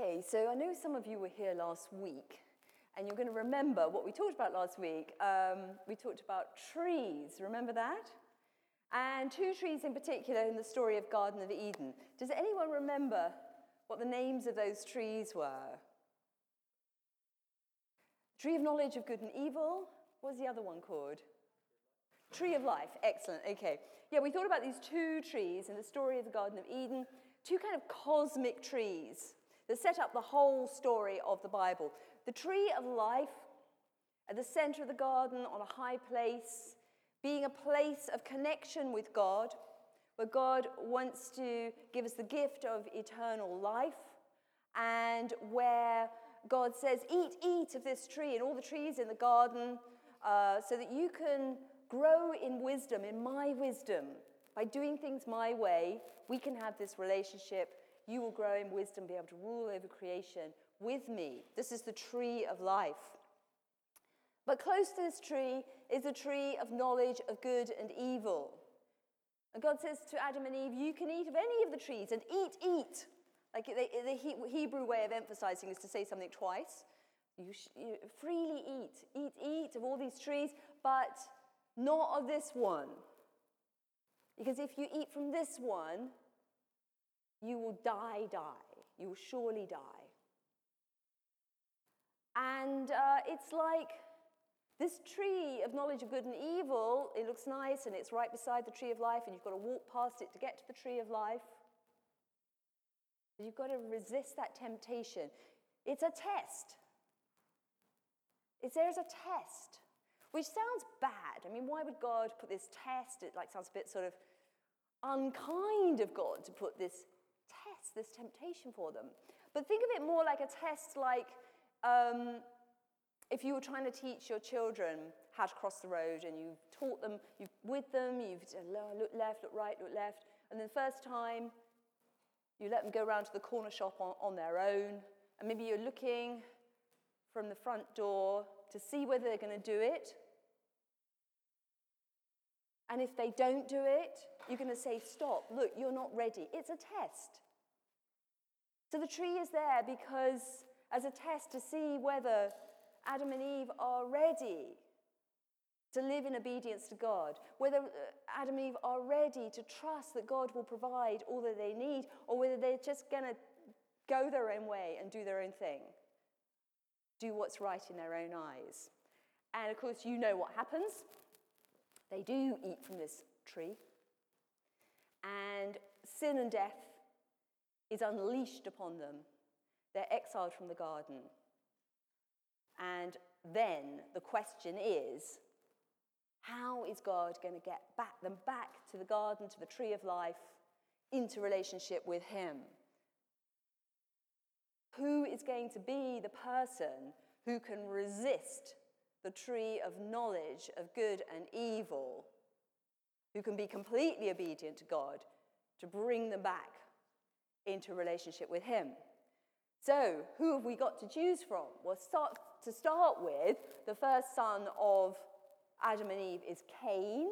Okay, so I know some of you were here last week, and you're going to remember what we talked about last week. We talked about trees, remember that? And two trees in particular in the story of Garden of Eden. Does anyone remember what the names of those trees were? Tree of knowledge of good and evil. What was the other one called? Tree of life. Excellent. Okay. Yeah, we thought about these two trees in the story of the Garden of Eden, two kind of cosmic trees that set up the whole story of the Bible. The tree of life at the center of the garden on a high place, being a place of connection with God, where God wants to give us the gift of eternal life, and where God says, eat of this tree and all the trees in the garden, so that you can grow in wisdom, in my wisdom. By doing things my way, we can have this relationship. You will grow in wisdom, be able to rule over creation with me. This is the tree of life. But close to this tree is the tree of knowledge of good and evil. And God says to Adam and Eve, you can eat of any of the trees, and eat. Like the Hebrew way of emphasizing is to say something twice. You freely eat of all these trees, but not of this one. Because if you eat from this one, you will die. You will surely die. And it's like this tree of knowledge of good and evil. It looks nice, and it's right beside the tree of life, and you've got to walk past it to get to the tree of life. You've got to resist that temptation. It's a test. There's a test, which sounds bad. I mean, why would God put this test? It sounds a bit sort of unkind of God to put this test, this temptation for them. But think of it more like a test, if you were trying to teach your children how to cross the road, and you taught them, you've look left, look right, look left, and then the first time, you let them go round to the corner shop on their own, and maybe you're looking from the front door to see whether they're going to do it. And if they don't do it, you're going to say, stop, look, you're not ready. It's a test. So the tree is there because as a test to see whether Adam and Eve are ready to live in obedience to God, whether Adam and Eve are ready to trust that God will provide all that they need, or whether they're just going to go their own way and do their own thing, do what's right in their own eyes. And, of course, you know what happens. They do eat from this tree. And sin and death is unleashed upon them. They're exiled from the garden. And then the question is, how is God going to get them back to the garden, to the tree of life, into relationship with him? Who is going to be the person who can resist the tree of knowledge of good and evil, who can be completely obedient to God to bring them back into relationship with him? So, who have we got to choose from? Well, to start with, the first son of Adam and Eve is Cain,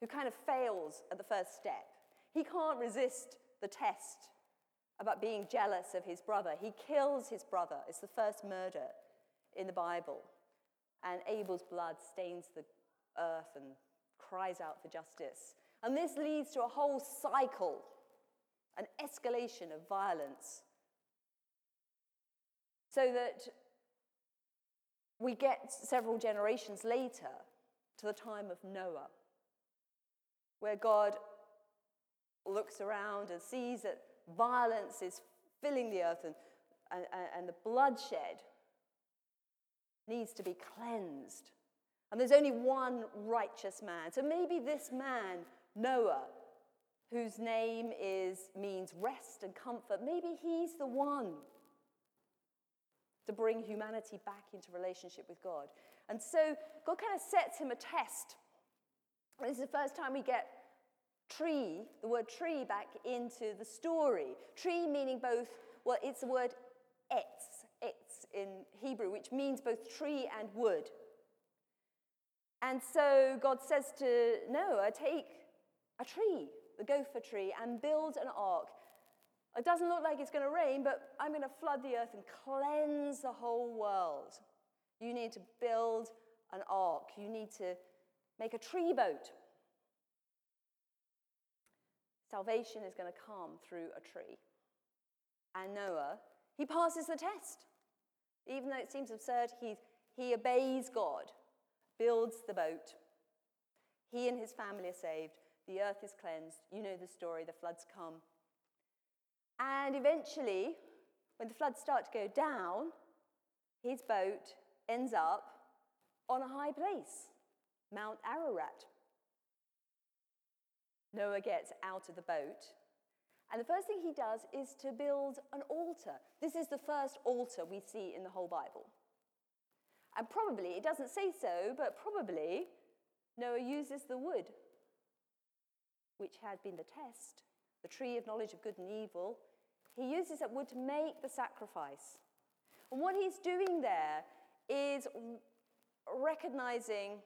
who kind of fails at the first step. He can't resist the test about being jealous of his brother. He kills his brother. It's the first murder in the Bible. And Abel's blood stains the earth and cries out for justice. And this leads to a whole cycle, an escalation of violence, so that we get several generations later to the time of Noah, where God looks around and sees that violence is filling the earth, and the bloodshed needs to be cleansed. And there's only one righteous man. So maybe this man, Noah, whose name means rest and comfort, maybe he's the one to bring humanity back into relationship with God. And so God kind of sets him a test. This is the first time we get the word tree back into the story. Tree meaning both, it's the word etz in Hebrew, which means both tree and wood. And so God says to Noah, take a tree, the gopher tree, and build an ark. It doesn't look like it's going to rain, but I'm going to flood the earth and cleanse the whole world. You need to build an ark. You need to make a tree boat. Salvation is going to come through a tree. And Noah, he passes the test. Even though it seems absurd, he obeys God, builds the boat. He and his family are saved. The earth is cleansed. You know the story, the floods come. And eventually, when the floods start to go down, his boat ends up on a high place, Mount Ararat. Noah gets out of the boat, and the first thing he does is to build an altar. This is the first altar we see in the whole Bible. And probably, it doesn't say so, but probably Noah uses the wood, which had been the test, the tree of knowledge of good and evil. He uses that wood to make the sacrifice. And what he's doing there is recognizing,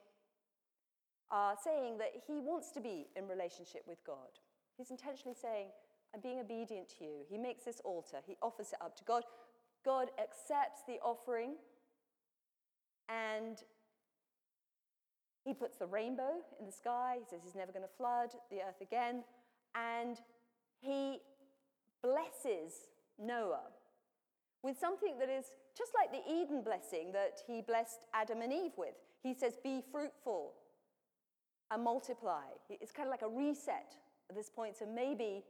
saying that he wants to be in relationship with God. He's intentionally saying, I'm being obedient to you. He makes this altar. He offers it up to God. God accepts the offering, and he puts the rainbow in the sky. He says he's never going to flood the earth again. And he blesses Noah with something that is just like the Eden blessing that he blessed Adam and Eve with. He says, be fruitful and multiply. It's kind of like a reset at this point. So maybe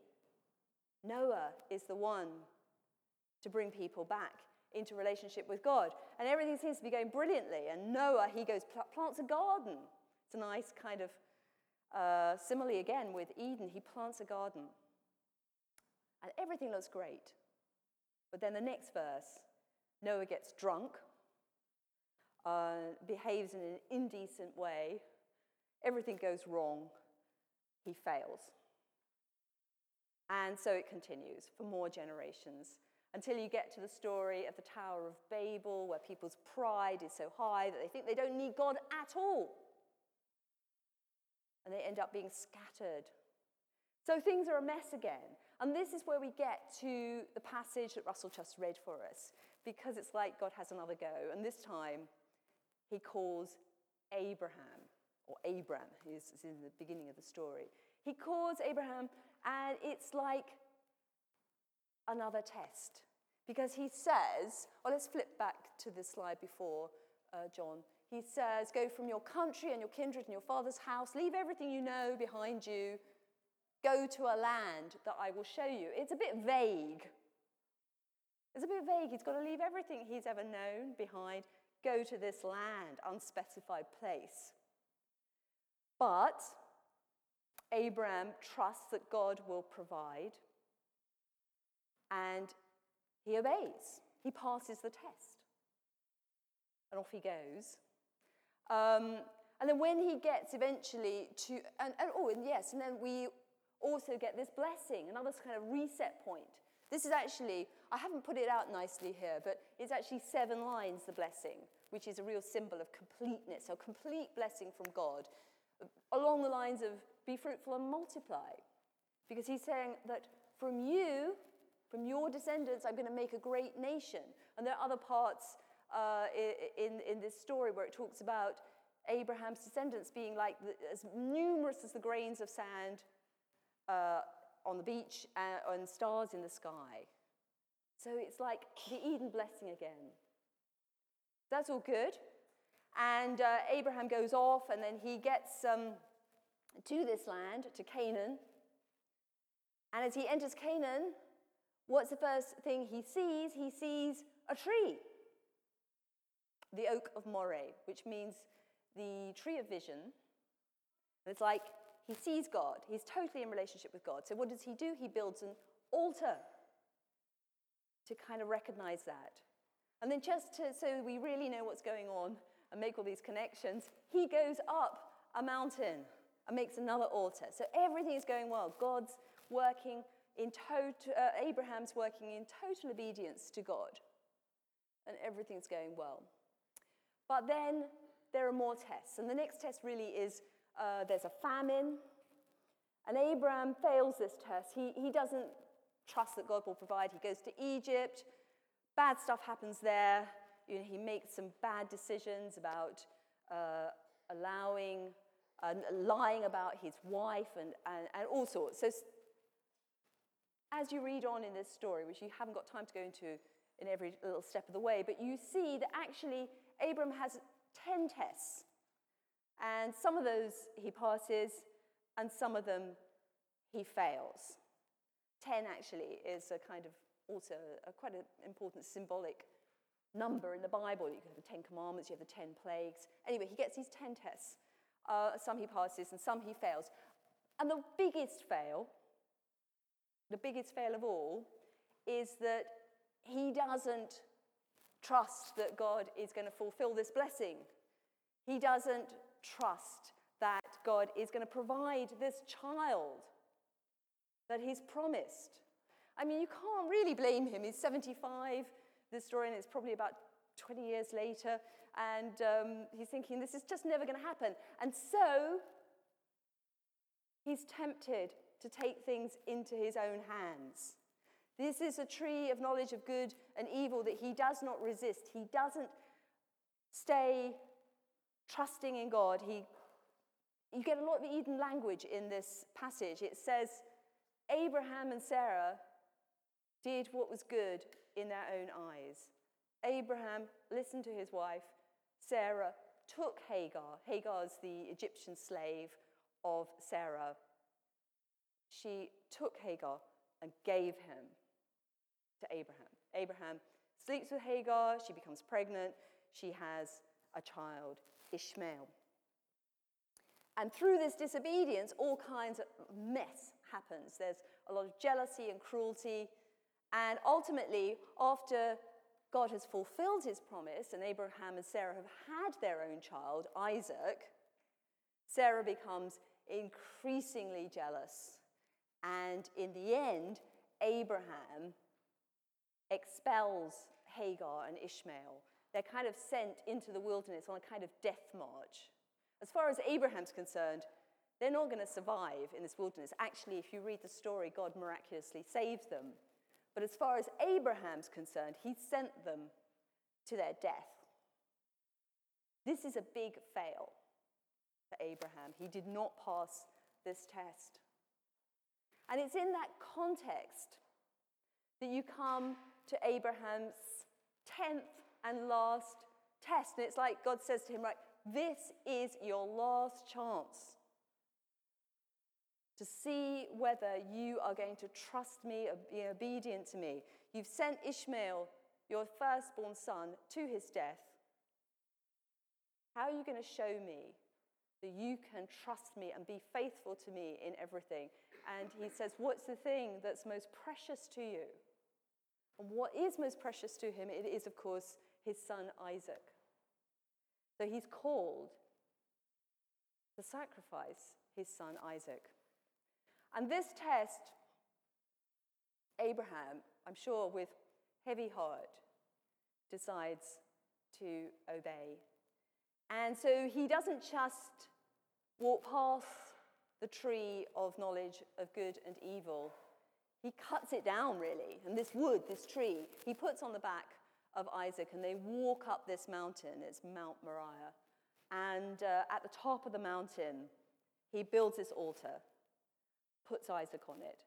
Noah is the one to bring people back into relationship with God. And everything seems to be going brilliantly. And Noah, he goes, plants a garden. It's a nice kind of simile again with Eden. He plants a garden. And everything looks great. But then the next verse, Noah gets drunk, behaves in an indecent way. Everything goes wrong. He fails. And so it continues for more generations until you get to the story of the Tower of Babel, where people's pride is so high that they think they don't need God at all. And they end up being scattered. So things are a mess again. And this is where we get to the passage that Russell just read for us, because it's like God has another go. And this time, he calls Abraham, or Abram, who's in the beginning of the story. He calls Abraham, and it's like another test, because he says, well, let's flip back to the slide before, John. He says, go from your country and your kindred and your father's house, leave everything you know behind you, go to a land that I will show you. It's a bit vague. It's a bit vague. He's got to leave everything he's ever known behind, go to this land, unspecified place. But Abraham trusts that God will provide, and he obeys. He passes the test, and off he goes. And then when he gets eventually to, and then we also get this blessing, another kind of reset point. This is actually, I haven't put it out nicely here, but it's actually 7 lines, the blessing, which is a real symbol of completeness, so complete blessing from God, along the lines of be fruitful and multiply. Because he's saying that from you, from your descendants, I'm going to make a great nation. And there are other parts in this story where it talks about Abraham's descendants being like as numerous as the grains of sand on the beach and stars in the sky. So it's like the Eden blessing again. That's all good. And Abraham goes off, and then he gets to this land, to Canaan. And as he enters Canaan, what's the first thing he sees? He sees a tree, the oak of Moreh, which means the tree of vision. It's like he sees God. He's totally in relationship with God. So what does he do? He builds an altar to kind of recognize that. And then so we really know what's going on, and make all these connections, he goes up a mountain and makes another altar. So everything is going well. God's working in total, Abraham's working in total obedience to God, and everything's going well. But then there are more tests, and the next test really is there's a famine, and Abraham fails this test. He doesn't trusts that God will provide. He goes to Egypt. Bad stuff happens there. You know, he makes some bad decisions about lying about his wife and all sorts. So as you read on in this story, which you haven't got time to go into in every little step of the way, but you see that actually Abram has 10 tests. And some of those he passes, and some of them he fails. 10 actually is a kind of also quite an important symbolic number in the Bible. You can have the 10 commandments, you have the 10 plagues. Anyway, he gets these 10 tests. Some he passes and some he fails. And the biggest fail of all, is that he doesn't trust that God is going to fulfill this blessing. He doesn't trust that God is going to provide this child that he's promised. I mean, you can't really blame him. He's 75, this story, and it's probably about 20 years later, and he's thinking, this is just never going to happen. And so he's tempted to take things into his own hands. This is a tree of knowledge of good and evil that he does not resist. He doesn't stay trusting in God. You get a lot of Eden language in this passage. It says, Abraham and Sarah did what was good in their own eyes. Abraham listened to his wife. Sarah took Hagar. Hagar is the Egyptian slave of Sarah. She took Hagar and gave him to Abraham. Abraham sleeps with Hagar. She becomes pregnant. She has a child, Ishmael. And through this disobedience, all kinds of mess happens. There's a lot of jealousy and cruelty. And ultimately, after God has fulfilled his promise, and Abraham and Sarah have had their own child, Isaac, Sarah becomes increasingly jealous. And in the end, Abraham expels Hagar and Ishmael. They're kind of sent into the wilderness on a kind of death march. As far as Abraham's concerned, they're not going to survive in this wilderness. Actually, if you read the story, God miraculously saves them. But as far as Abraham's concerned, he sent them to their death. This is a big fail for Abraham. He did not pass this test. And it's in that context that you come to Abraham's 10th and last test. And it's like God says to him, right, this is your last chance to see whether you are going to trust me or be obedient to me. You've sent Ishmael, your firstborn son, to his death. How are you going to show me that you can trust me and be faithful to me in everything? And he says, what's the thing that's most precious to you? And what is most precious to him? It is, of course, his son Isaac. So he's called to sacrifice his son Isaac. And this test, Abraham, I'm sure with heavy heart, decides to obey. And so he doesn't just walk past the tree of knowledge of good and evil. He cuts it down, really. And this wood, this tree, he puts on the back of Isaac, and they walk up this mountain. It's Mount Moriah. And at the top of the mountain, he builds this altar, puts Isaac on it,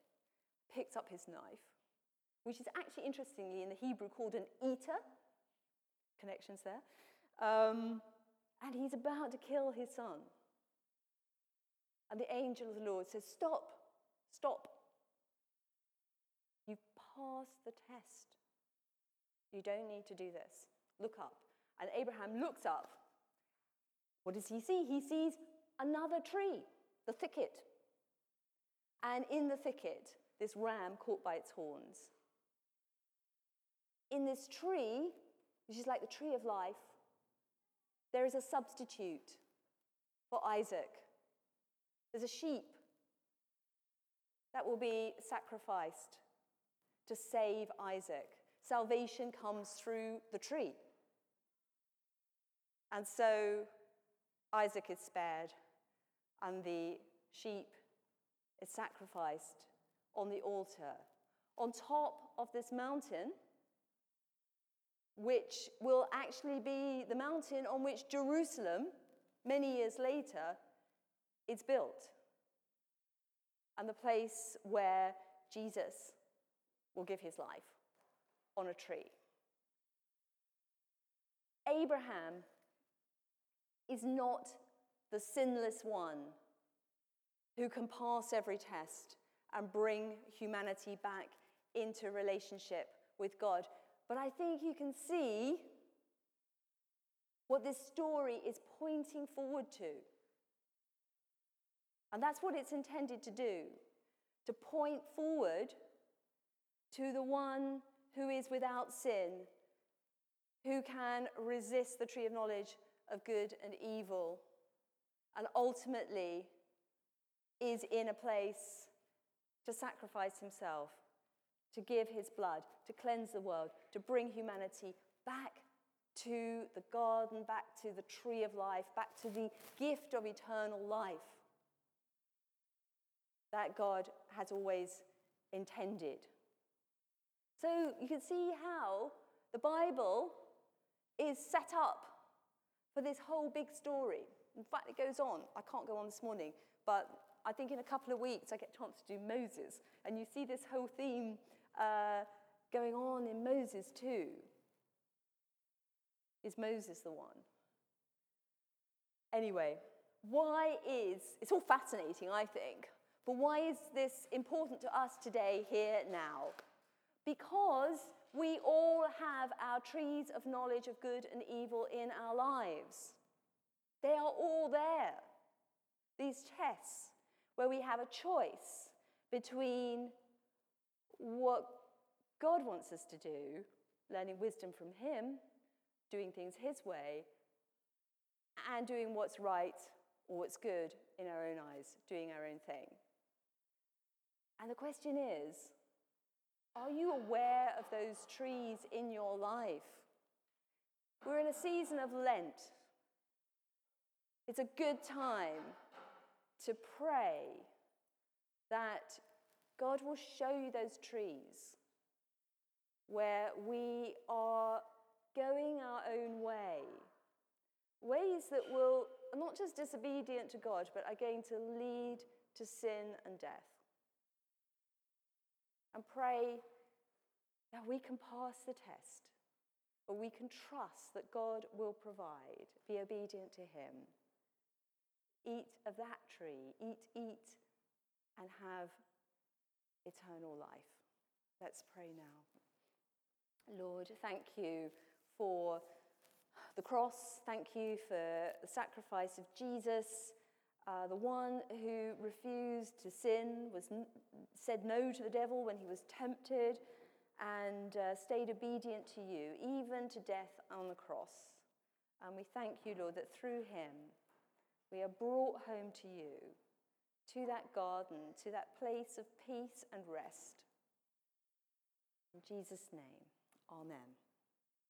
picks up his knife, which is actually, interestingly, in the Hebrew called an eater. Connections there. And he's about to kill his son. And the angel of the Lord says, stop. You passed the test. You don't need to do this. Look up. And Abraham looks up. What does he see? He sees another tree, the thicket. And in the thicket, this ram caught by its horns. In this tree, which is like the tree of life, there is a substitute for Isaac. There's a sheep that will be sacrificed to save Isaac. Salvation comes through the tree. And so Isaac is spared, and the sheep is sacrificed on the altar on top of this mountain, which will actually be the mountain on which Jerusalem, many years later, is built, and the place where Jesus will give his life on a tree. Abraham is not the sinless one who can pass every test and bring humanity back into relationship with God. But I think you can see what this story is pointing forward to. And that's what it's intended to do, to point forward to the one who is without sin, who can resist the tree of knowledge of good and evil, and ultimately is in a place to sacrifice himself, to give his blood, to cleanse the world, to bring humanity back to the garden, back to the tree of life, back to the gift of eternal life that God has always intended. So you can see how the Bible is set up for this whole big story. In fact, it goes on. I can't go on this morning, but I think in a couple of weeks I get a chance to do Moses, and you see this whole theme going on in Moses too. Is Moses the one? Anyway, it's all fascinating, I think, but why is this important to us today, here, now? Because we all have our trees of knowledge of good and evil in our lives. They are all there. These tests where we have a choice between what God wants us to do, learning wisdom from him, doing things his way, and doing what's right or what's good in our own eyes, doing our own thing. And the question is, are you aware of those trees in your life? We're in a season of Lent. It's a good time to pray that God will show you those trees where we are going our own way, ways that will not just disobedient to God, but are going to lead to sin and death. And pray that we can pass the test, or we can trust that God will provide, be obedient to him. Eat of that tree, eat, and have eternal life. Let's pray now. Lord, thank you for the cross. Thank you for the sacrifice of Jesus. The one who refused to sin, said no to the devil when he was tempted, and stayed obedient to you, even to death on the cross. And we thank you, Lord, that through him we are brought home to you, to that garden, to that place of peace and rest. In Jesus' name, amen.